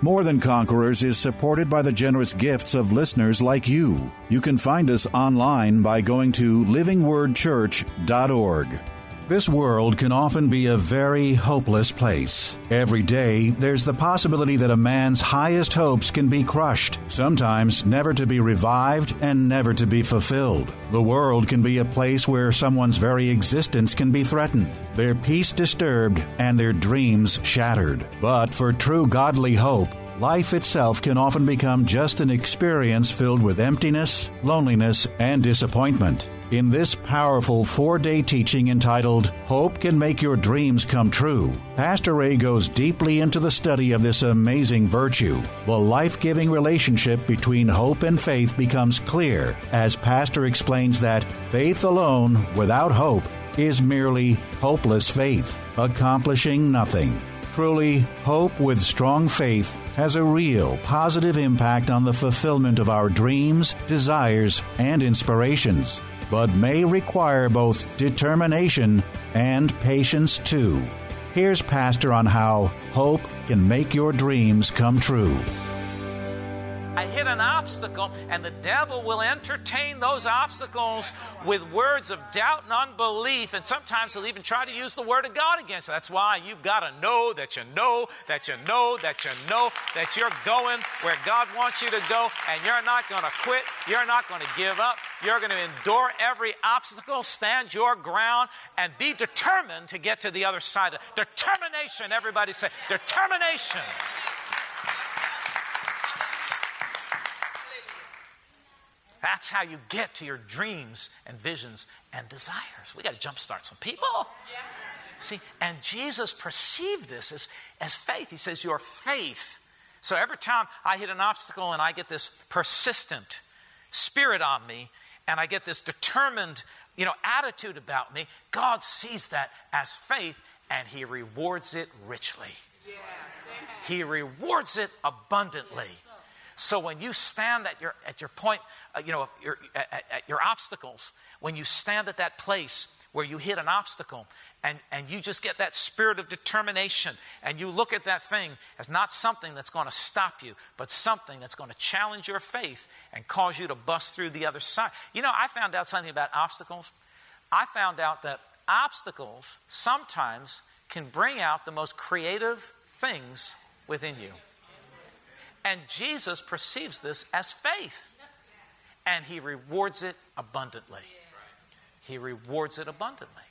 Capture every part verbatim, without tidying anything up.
More Than Conquerors is supported by the generous gifts of listeners like you. You can find us online by going to living word church dot org. This world can often be a very hopeless place. Every day, there's the possibility that a man's highest hopes can be crushed, sometimes never to be revived and never to be fulfilled. The world can be a place where someone's very existence can be threatened, their peace disturbed, and their dreams shattered. But for true godly hope, life itself can often become just an experience filled with emptiness, loneliness, and disappointment. In this powerful four-day teaching entitled, Hope Can Make Your Dreams Come True, Pastor Ray goes deeply into the study of this amazing virtue. The life-giving relationship between hope and faith becomes clear as Pastor explains that faith alone, without hope, is merely hopeless faith, accomplishing nothing. Truly, hope with strong faith has a real positive impact on the fulfillment of our dreams, desires, and inspirations, but may require both determination and patience too. Here's Pastor on how hope can make your dreams come true. I hit an obstacle, and the devil will entertain those obstacles with words of doubt and unbelief, and sometimes he'll even try to use the Word of God against it. That's why you've got to know that you know that you know that you know that you're going where God wants you to go, and you're not going to quit. You're not going to give up. You're going to endure every obstacle, stand your ground, and be determined to get to the other side. Determination, everybody say, determination. That's how you get to your dreams and visions and desires. We got to jumpstart some people. Yeah. See, and Jesus perceived this as, as faith. He says, your faith. So every time I hit an obstacle and I get this persistent spirit on me and I get this determined, you know, attitude about me, God sees that as faith and He rewards it richly. Yes. He rewards it abundantly. So when you stand at your at your point, uh, you know, your, at, at your obstacles, when you stand at that place where you hit an obstacle and, and you just get that spirit of determination and you look at that thing as not something that's going to stop you, but something that's going to challenge your faith and cause you to bust through the other side. You know, I found out something about obstacles. I found out that obstacles sometimes can bring out the most creative things within you. And Jesus perceives this as faith. And He rewards it abundantly. He rewards it abundantly.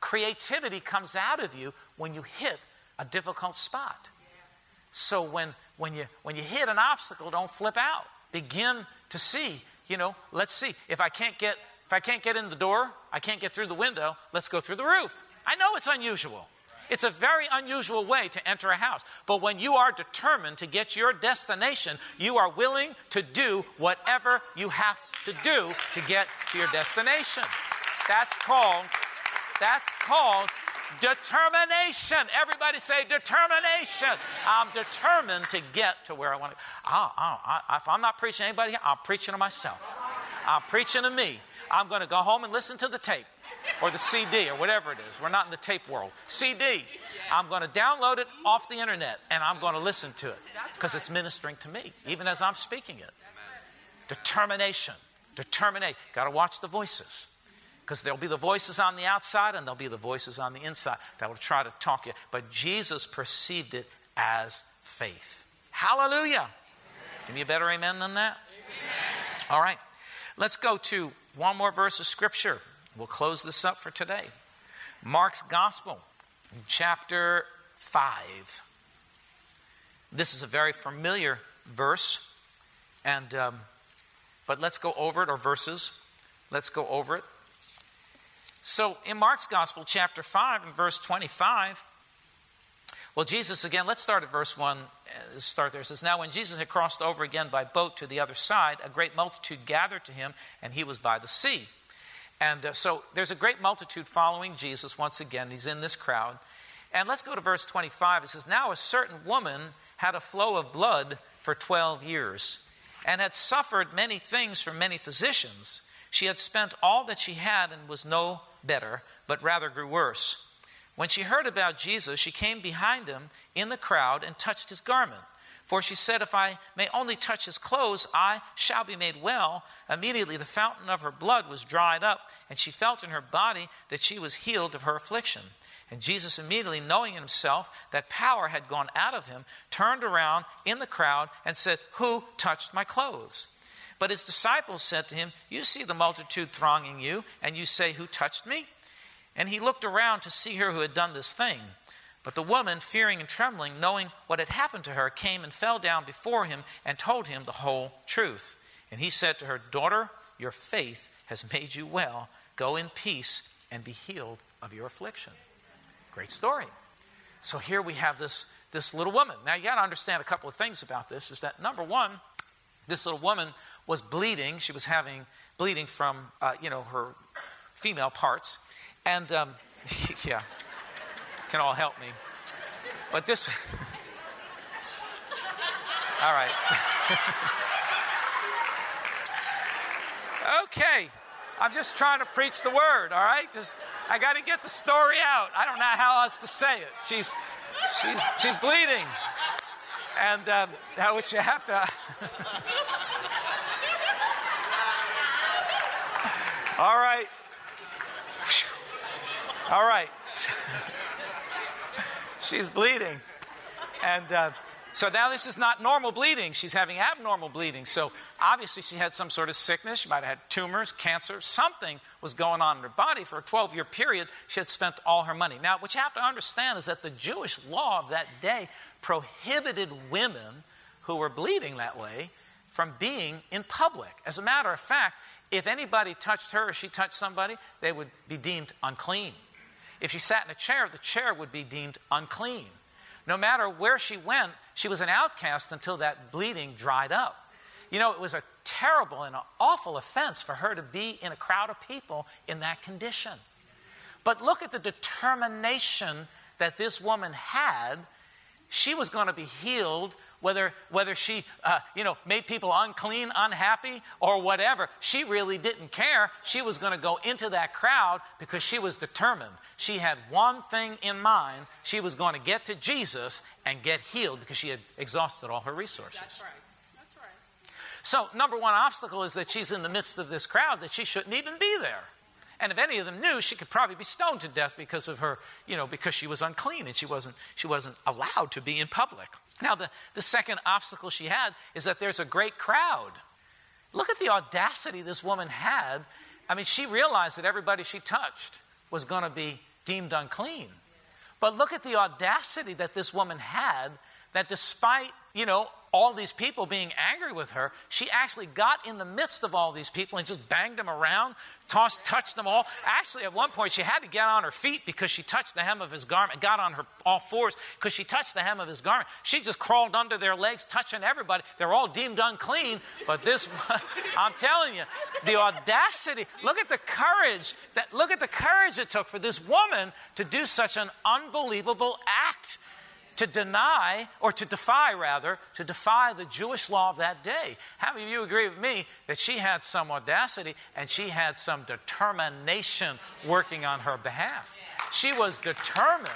Creativity comes out of you when you hit a difficult spot. So when, when, you, when you hit an obstacle, don't flip out. Begin to see, you know, let's see. If I can't get, if I can't get in the door, I can't get through the window, let's go through the roof. I know it's unusual. It's a very unusual way to enter a house. But when you are determined to get your destination, you are willing to do whatever you have to do to get to your destination. That's called, that's called determination. Everybody say determination. I'm determined to get to where I want to. I, I, I, if I'm not preaching to anybody here, I'm preaching to myself. I'm preaching to me. I'm going to go home and listen to the tape. Or the C D, or whatever it is. We're not in the tape world. C D. I'm going to download it off the internet, and I'm going to listen to it because it's ministering to me, even as I'm speaking it. Determination. Determination. Got to watch the voices because there'll be the voices on the outside, and there'll be the voices on the inside that will try to talk you. But Jesus perceived it as faith. Hallelujah. Give me a better amen than that. Amen. All right. Let's go to one more verse of Scripture. We'll close this up for today. Mark's Gospel, chapter five. This is a very familiar verse, and um, but let's go over it, or verses. Let's go over it. So in Mark's Gospel, chapter five, and verse twenty-five, Well, Jesus, again, let's start at verse one. Let's start there. It says, "Now when Jesus had crossed over again by boat to the other side, a great multitude gathered to him, and he was by the sea." And uh, so there's a great multitude following Jesus. Once again, he's in this crowd. And let's go to verse twenty-five. It says, "Now a certain woman had a flow of blood for twelve years, and had suffered many things from many physicians. She had spent all that she had and was no better, but rather grew worse. When she heard about Jesus, she came behind him in the crowd and touched his garment. For she said, 'If I may only touch his clothes, I shall be made well.' Immediately the fountain of her blood was dried up, and she felt in her body that she was healed of her affliction. And Jesus, immediately knowing in himself that power had gone out of him, turned around in the crowd and said, 'Who touched my clothes?' But his disciples said to him, 'You see the multitude thronging you, and you say, "Who touched me?" And he looked around to see her who had done this thing. But the woman, fearing and trembling, knowing what had happened to her, came and fell down before him and told him the whole truth. And he said to her, 'Daughter, your faith has made you well. Go in peace and be healed of your affliction.'" Great story. So here we have this, this little woman. Now you got to understand a couple of things about this, is that number one, this little woman was bleeding. She was having bleeding from, uh, you know, her female parts. And, um, yeah, can all help me. But this, all right. Okay, I'm just trying to preach the word, all right? Just, I got to get the story out. I don't know how else to say it. She's, she's, she's bleeding. And um, which you have to. All right. All right. She's bleeding. And uh, so now this is not normal bleeding. She's having abnormal bleeding. So obviously she had some sort of sickness. She might have had tumors, cancer. Something was going on in her body. For a twelve-year period, she had spent all her money. Now, what you have to understand is that the Jewish law of that day prohibited women who were bleeding that way from being in public. As a matter of fact, if anybody touched her or she touched somebody, they would be deemed unclean. If she sat in a chair, the chair would be deemed unclean. No matter where she went, she was an outcast until that bleeding dried up. You know, it was a terrible and an awful offense for her to be in a crowd of people in that condition. But look at the determination that this woman had. She was going to be healed, whether whether she, uh, you know, made people unclean, unhappy, or whatever. She really didn't care. She was going to go into that crowd because she was determined. She had one thing in mind. She was going to get to Jesus and get healed because she had exhausted all her resources. That's right. That's right. So, number one obstacle is that she's in the midst of this crowd that she shouldn't even be there. And if any of them knew, she could probably be stoned to death because of her, you know, because she was unclean and she wasn't, she wasn't allowed to be in public. Now, the, the second obstacle she had is that there's a great crowd. Look at the audacity this woman had. I mean, she realized that everybody she touched was going to be deemed unclean. But look at the audacity that this woman had, that despite, you know, all these people being angry with her, she actually got in the midst of all these people and just banged them around, tossed, touched them all. Actually, at one point, she had to get on her feet because she touched the hem of his garment, got on her all fours because she touched the hem of his garment. She just crawled under their legs, touching everybody. They're all deemed unclean, but this, I'm telling you, the audacity, look at the courage, that, look at the courage it took for this woman to do such an unbelievable act. To deny, or to defy rather, to defy the Jewish law of that day. How many of you agree with me that she had some audacity and she had some determination working on her behalf? She was determined.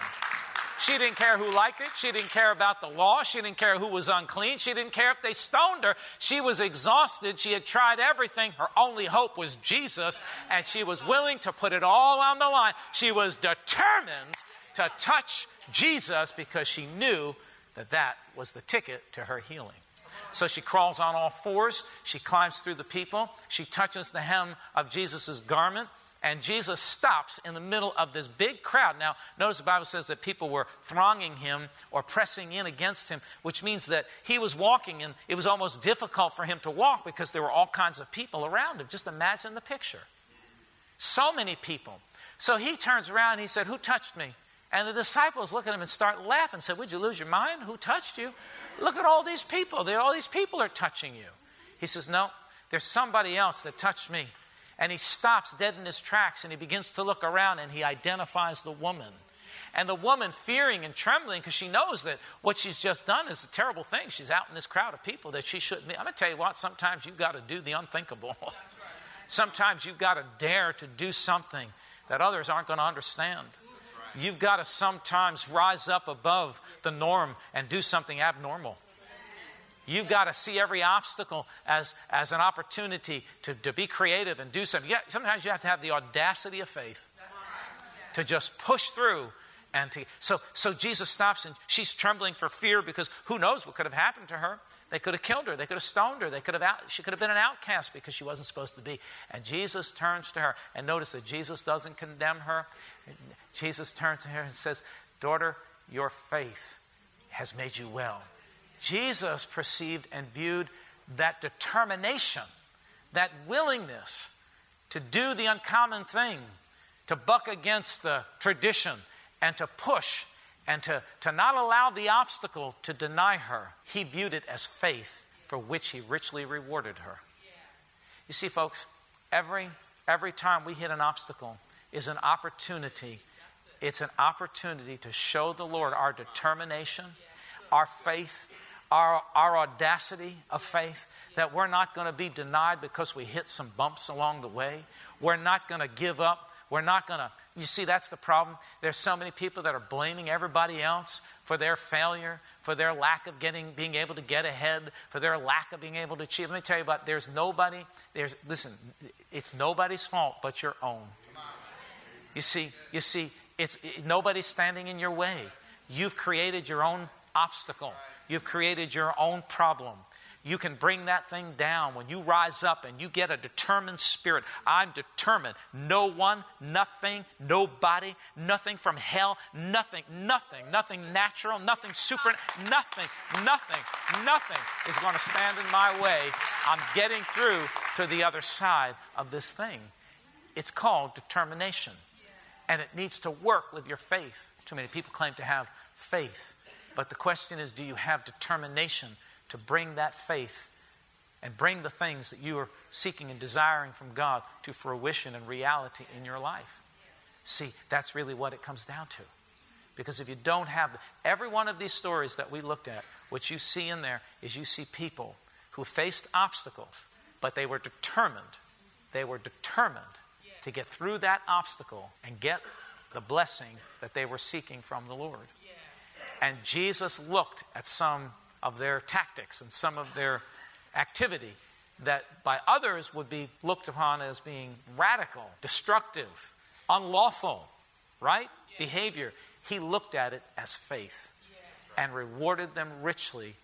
She didn't care who liked it. She didn't care about the law. She didn't care who was unclean. She didn't care if they stoned her. She was exhausted. She had tried everything. Her only hope was Jesus, and she was willing to put it all on the line. She was determined to touch Jesus because she knew that that was the ticket to her healing. So she crawls on all fours. She climbs through the people. She touches the hem of Jesus' garment. And Jesus stops in the middle of this big crowd. Now, notice the Bible says that people were thronging him or pressing in against him, which means that he was walking and it was almost difficult for him to walk because there were all kinds of people around him. Just imagine the picture. So many people. So he turns around and he said, "Who touched me?" And the disciples look at him and start laughing and say, would you lose your mind? Who touched you? Look at all these people. They're, all these people are touching you. He says, no, there's somebody else that touched me. And he stops dead in his tracks and he begins to look around and he identifies the woman. And the woman, fearing and trembling because she knows that what she's just done is a terrible thing. She's out in this crowd of people that she shouldn't be. I'm going to tell you what, sometimes you've got to do the unthinkable. Sometimes you've got to dare to do something that others aren't going to understand. You've got to sometimes rise up above the norm and do something abnormal. You've got to see every obstacle as, as an opportunity to, to be creative and do something. Yeah, sometimes you have to have the audacity of faith to just push through. And to, so, so Jesus stops and she's trembling for fear because who knows what could have happened to her. They could have killed her. They could have stoned her. They could have out, she could have been an outcast because she wasn't supposed to be. And Jesus turns to her. And notice that Jesus doesn't condemn her. Jesus turns to her and says, daughter, your faith has made you well. Jesus perceived and viewed that determination, that willingness to do the uncommon thing, to buck against the tradition, and to push, and to, to not allow the obstacle to deny her. He viewed it as faith for which he richly rewarded her. Yeah. You see, folks, every, every time we hit an obstacle is an opportunity. It. It's an opportunity to show the Lord our determination, yeah. our faith, our, our audacity of faith, that we're not going to be denied because we hit some bumps along the way. We're not going to give up. We're not going to, you see, that's the problem. There's so many people that are blaming everybody else for their failure, for their lack of getting, being able to get ahead, for their lack of being able to achieve. Let me tell you about, there's nobody, there's, listen, it's nobody's fault but your own. You see, you see, it's it, nobody's standing in your way. You've created your own obstacle. You've created your own problem. You can bring that thing down when you rise up and you get a determined spirit. I'm determined. No one, nothing, nobody, nothing from hell, nothing, nothing, nothing natural, nothing super, nothing, nothing, nothing is going to stand in my way. I'm getting through to the other side of this thing. It's called determination. And it needs to work with your faith. Too many people claim to have faith. But the question is, do you have determination to bring that faith and bring the things that you are seeking and desiring from God to fruition and reality in your life? See, that's really what it comes down to. Because if you don't have, every one of these stories that we looked at, what you see in there is you see people who faced obstacles, but they were determined. They were determined to get through that obstacle and get the blessing that they were seeking from the Lord. And Jesus looked at some of their tactics and some of their activity that by others would be looked upon as being radical, destructive, unlawful, right? Yeah. Behavior. He looked at it as faith, yeah, and rewarded them richly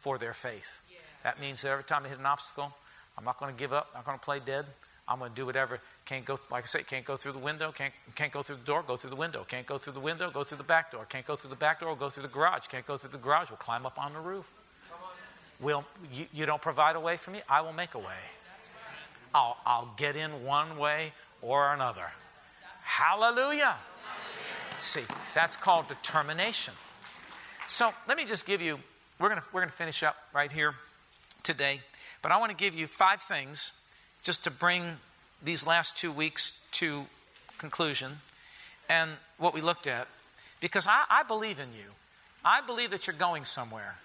for their faith. Yeah. That means that every time they hit an obstacle, I'm not going to give up. I'm not going to play dead. I'm going to do whatever. Can't go, like I say, can't go through the window. Can't can't go through the door. Go through the window. Can't go through the window. Go through the back door. Can't go through the back door. Go through the garage. Can't go through the garage. We'll climb up on the roof. We'll. You, you don't provide a way for me. I will make a way. I'll I'll get in one way or another. Hallelujah. See, that's called determination. So let me just give you. We're gonna we're gonna finish up right here today, but I want to give you five things, just to bring these last two weeks to conclusion and what we looked at. Because I, I believe in you. I believe that you're going somewhere.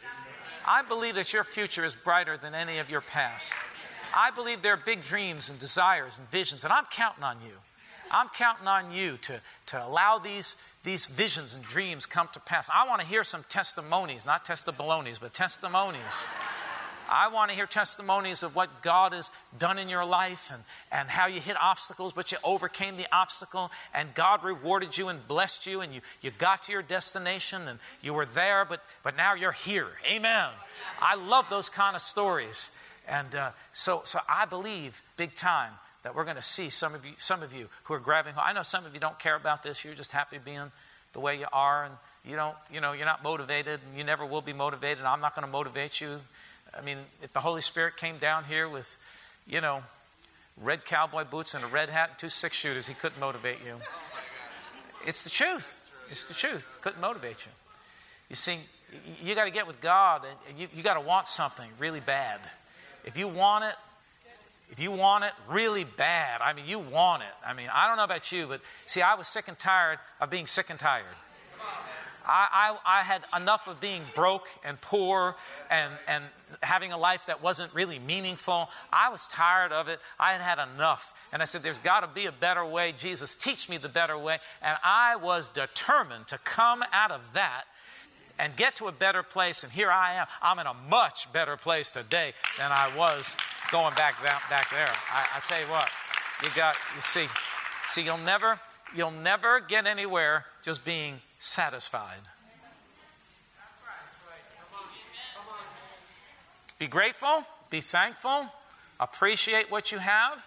I believe that your future is brighter than any of your past. I believe there are big dreams and desires and visions, and I'm counting on you. I'm counting on you to, to allow these, these visions and dreams come to pass. I want to hear some testimonies, not testabalonies, but testimonies. I want to hear testimonies of what God has done in your life and, and how you hit obstacles, but you overcame the obstacle and God rewarded you and blessed you and you, you got to your destination and you were there, but, but now you're here. Amen. I love those kind of stories. And uh, so, so I believe big time that we're going to see some of you, some of you who are grabbing. I know some of you don't care about this. You're just happy being the way you are. And you don't, you know, you're not motivated and you never will be motivated. I'm not going to motivate you. I mean, if the Holy Spirit came down here with, you know, red cowboy boots and a red hat and two six shooters, he couldn't motivate you. It's the truth. It's the truth. Couldn't motivate you. You see, you got to get with God, and you, you got to want something really bad. If you want it, if you want it really bad, I mean, you want it. I mean, I don't know about you, but see, I was sick and tired of being sick and tired. I, I, I had enough of being broke and poor and, and having a life that wasn't really meaningful. I was tired of it. I had had enough. And I said, there's got to be a better way. Jesus, teach me the better way. And I was determined to come out of that and get to a better place. And here I am. I'm in a much better place today than I was going back that, back there. I, I tell you what, you got, you see, see, you'll never, you'll never get anywhere just being satisfied. Be grateful, be thankful, appreciate what you have,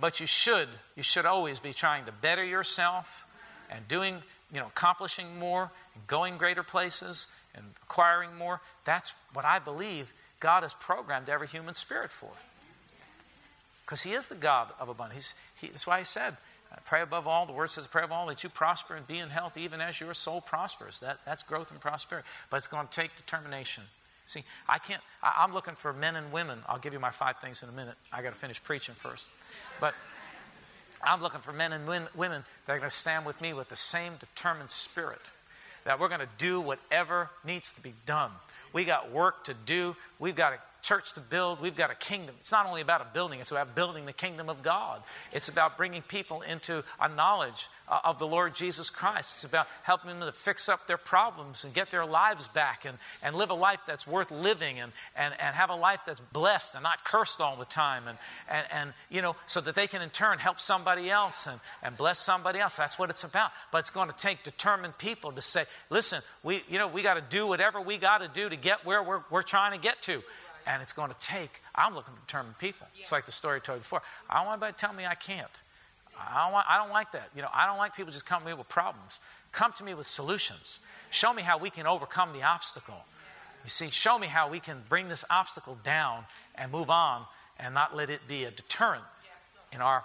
but you should, you should always be trying to better yourself and doing, you know, accomplishing more, going greater places and acquiring more. That's what I believe God has programmed every human spirit for. Because he is the God of abundance. He's, he, that's why he said, pray above all, the word says, pray above all, that you prosper and be in health even as your soul prospers. That, that's growth and prosperity. But it's going to take determination. See, I can't, I, I'm looking for men and women. I'll give you my five things in a minute. I got to finish preaching first. But I'm looking for men and win, women that are going to stand with me with the same determined spirit, that we're going to do whatever needs to be done. We got work to do. We've got a church to build. We've got a kingdom. It's not only about a building. It's about building the kingdom of God. It's about bringing people into a knowledge uh, of the Lord Jesus Christ. It's about helping them to fix up their problems and get their lives back and, and live a life that's worth living and, and, and have a life that's blessed and not cursed all the time. And, and, and you know, so that they can in turn help somebody else and, and bless somebody else. That's what it's about. But it's going to take determined people to say, listen, we, you know, we got to do whatever we got to do to get where we're, we're trying to get to. And it's going to take, I'm looking for determined people. Yeah. It's like the story I told you before. I don't want anybody to tell me I can't. I don't, want, I don't like that. You know, I don't like people just coming to me with problems. Come to me with solutions. Show me how we can overcome the obstacle. You see, show me how we can bring this obstacle down and move on and not let it be a deterrent in our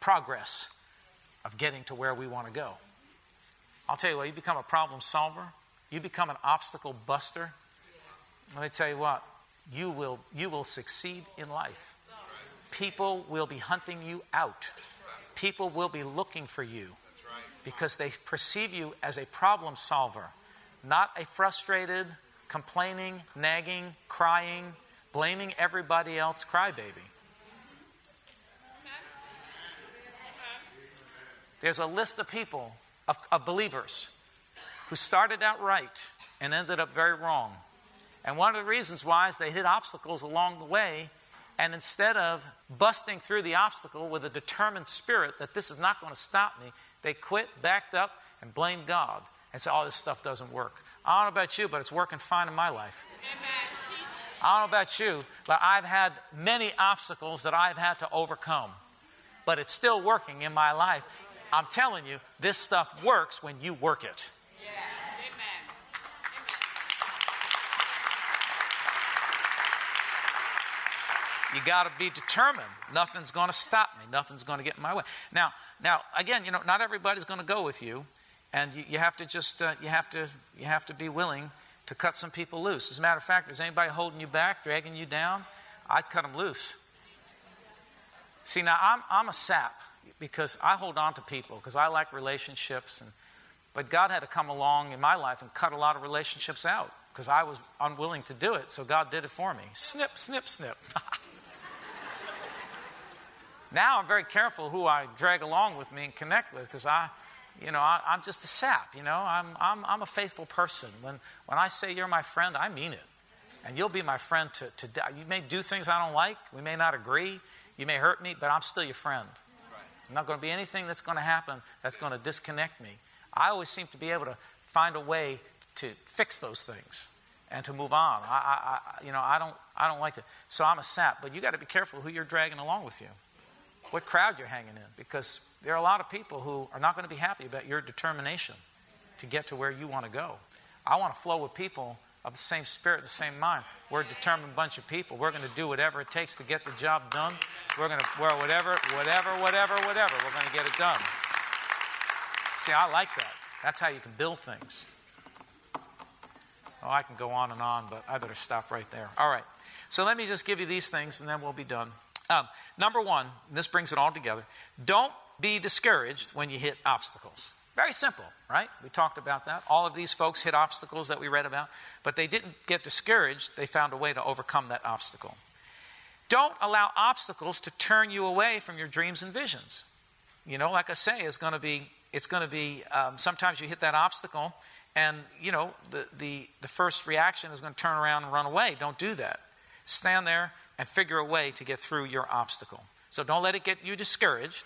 progress of getting to where we want to go. I'll tell you what, you become a problem solver. You become an obstacle buster. Let me tell you what. You will you will succeed in life. People will be hunting you out. People will be looking for you because they perceive you as a problem solver, not a frustrated, complaining, nagging, crying, blaming everybody else crybaby. There's a list of people, of, of believers, who started out right and ended up very wrong. And one of the reasons why is they hit obstacles along the way, and instead of busting through the obstacle with a determined spirit that this is not going to stop me, they quit, backed up, and blamed God and said, oh, this stuff doesn't work. I don't know about you, but it's working fine in my life. Amen. I don't know about you, but I've had many obstacles that I've had to overcome, but it's still working in my life. I'm telling you, this stuff works when you work it. Yeah. You got to be determined. Nothing's going to stop me. Nothing's going to get in my way. Now, now again, you know, not everybody's going to go with you, and you, you have to just uh, you have to you have to be willing to cut some people loose. As a matter of fact, if there's anybody holding you back, dragging you down, I'd cut them loose. See, now I'm I'm a sap because I hold on to people because I like relationships, and but God had to come along in my life and cut a lot of relationships out because I was unwilling to do it. So God did it for me. Snip, snip, snip. Now I'm very careful who I drag along with me and connect with, because I, you know, I, I'm just a sap. You know, I'm I'm I'm a faithful person. When when I say you're my friend, I mean it, and you'll be my friend to to die. You may do things I don't like. We may not agree. You may hurt me, but I'm still your friend. Right. There's not going to be anything that's going to happen that's going to disconnect me. I always seem to be able to find a way to fix those things and to move on. I, I, I you know, I don't I don't like to. So I'm a sap, but you got to be careful who you're dragging along with you. What crowd you're hanging in, because there are a lot of people who are not going to be happy about your determination to get to where you want to go. I want to flow with people of the same spirit, the same mind. We're a determined bunch of people. We're going to do whatever it takes to get the job done. We're going to, we're whatever, whatever, whatever, whatever. We're going to get it done. See, I like that. That's how you can build things. Oh, I can go on and on, but I better stop right there. All right. So let me just give you these things, and then we'll be done. Um, number one, and this brings it all together, don't be discouraged when you hit obstacles. Very simple, right? We talked about that. All of these folks hit obstacles that we read about, but they didn't get discouraged. They found a way to overcome that obstacle. Don't allow obstacles to turn you away from your dreams and visions. You know, like I say, it's going to be, it's going to be, um, sometimes you hit that obstacle and, you know, the, the, the first reaction is going to turn around and run away. Don't do that. Stand there and figure a way to get through your obstacle. So don't let it get you discouraged,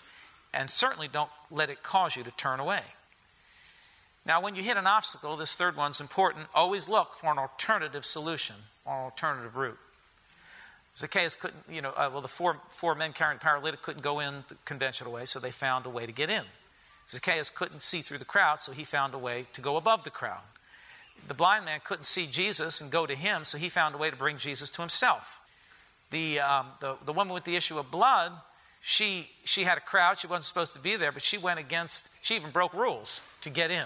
and certainly don't let it cause you to turn away. Now, when you hit an obstacle, this third one's important. Always look for an alternative solution or an alternative route. Zacchaeus couldn't, you know, uh, well, the four, four men carrying the paralytic couldn't go in the conventional way, so they found a way to get in. Zacchaeus couldn't see through the crowd, so he found a way to go above the crowd. The blind man couldn't see Jesus and go to him, so he found a way to bring Jesus to himself. The um, the, the woman with the issue of blood, she she had a crowd. She wasn't supposed to be there, but she went against, she even broke rules to get in.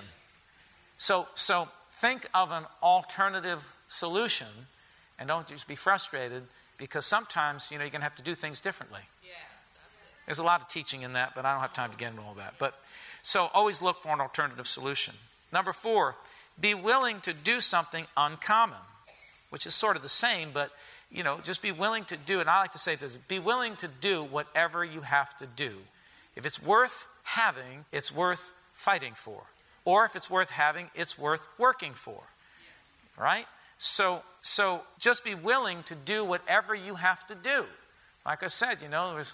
So so think of an alternative solution, and don't just be frustrated, because sometimes, you know, you're going to have to do things differently. Yes, that's it. There's a lot of teaching in that, but I don't have time to get into all that. But so always look for an alternative solution. Number four, be willing to do something uncommon, which is sort of the same, but, you know, just be willing to do, and I like to say this, be willing to do whatever you have to do. If it's worth having, it's worth fighting for. Or if it's worth having, it's worth working for. Yeah. Right? So so just be willing to do whatever you have to do. Like I said, you know, it was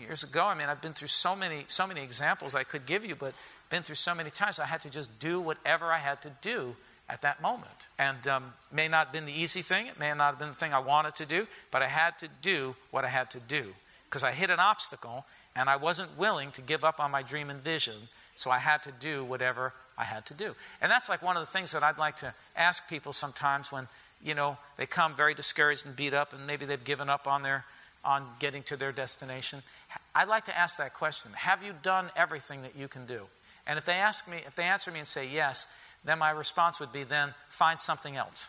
years ago, I mean, I've been through so many, so many examples I could give you, but been through so many times I had to just do whatever I had to do at that moment. And um, may not have been the easy thing. It may not have been the thing I wanted to do, but I had to do what I had to do because I hit an obstacle and I wasn't willing to give up on my dream and vision. So I had to do whatever I had to do. And that's like one of the things that I'd like to ask people sometimes when, you know, they come very discouraged and beat up and maybe they've given up on their, on getting to their destination. I'd like to ask that question. Have you done everything that you can do? And if they ask me, if they answer me and say yes, then my response would be then find something else.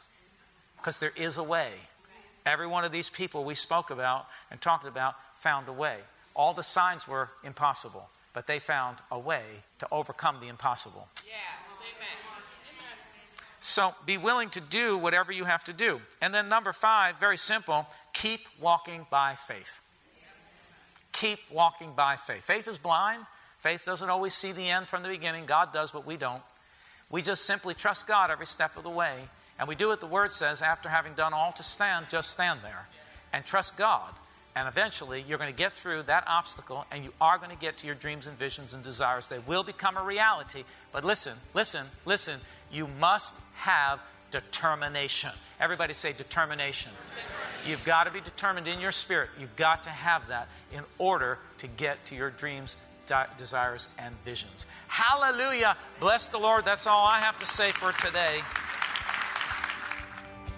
Because there is a way. Every one of these people we spoke about and talked about found a way. All the signs were impossible, but they found a way to overcome the impossible. Yes, amen. So be willing to do whatever you have to do. And then number five, very simple, keep walking by faith. Keep walking by faith. Faith is blind. Faith doesn't always see the end from the beginning. God does, but we don't. We just simply trust God every step of the way. And we do what the Word says, after having done all to stand, just stand there and trust God. And eventually, you're going to get through that obstacle, and you are going to get to your dreams and visions and desires. They will become a reality. But listen, listen, listen, you must have determination. Everybody say determination. determination. You've got to be determined in your spirit. You've got to have that in order to get to your dreams, de- desires, and visions. Hallelujah. Bless the Lord. That's all I have to say for today.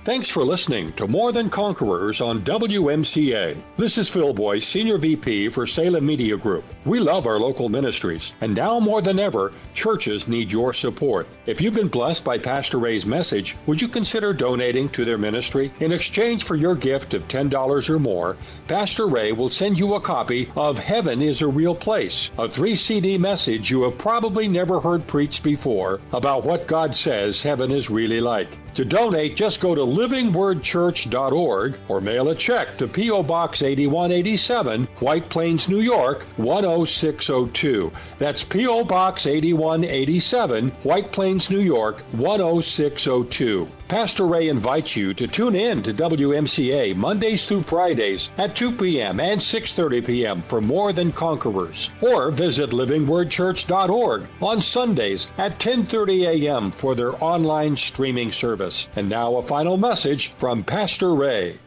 Thanks for listening to More Than Conquerors on W M C A. This is Phil Boyce, Senior V P for Salem Media Group. We love our local ministries, and now more than ever, churches need your support. If you've been blessed by Pastor Ray's message, would you consider donating to their ministry? In exchange for your gift of ten dollars or more, Pastor Ray will send you a copy of Heaven is a Real Place, a three C D message you have probably never heard preached before about what God says heaven is really like. To donate, just go to living word church dot org or mail a check to P O Box eighty-one eighty-seven, White Plains, New York, one oh six oh two. That's P O Box eighty-one eighty-seven, White Plains, New York, one oh six oh two. Pastor Ray invites you to tune in to W M C A Mondays through Fridays at two p.m. and six thirty p.m. for More Than Conquerors. Or visit living word church dot org on Sundays at ten thirty a.m. for their online streaming service. And now a final message from Pastor Ray.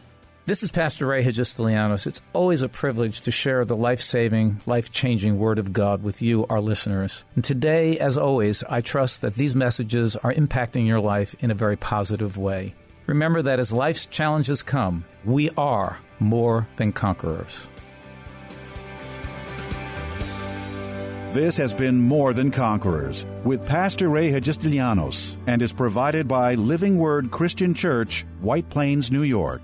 This is Pastor Ray Hagestilianos. It's always a privilege to share the life-saving, life-changing Word of God with you, our listeners. And today, as always, I trust that these messages are impacting your life in a very positive way. Remember that as life's challenges come, we are more than conquerors. This has been More Than Conquerors with Pastor Ray Hagestilianos and is provided by Living Word Christian Church, White Plains, New York.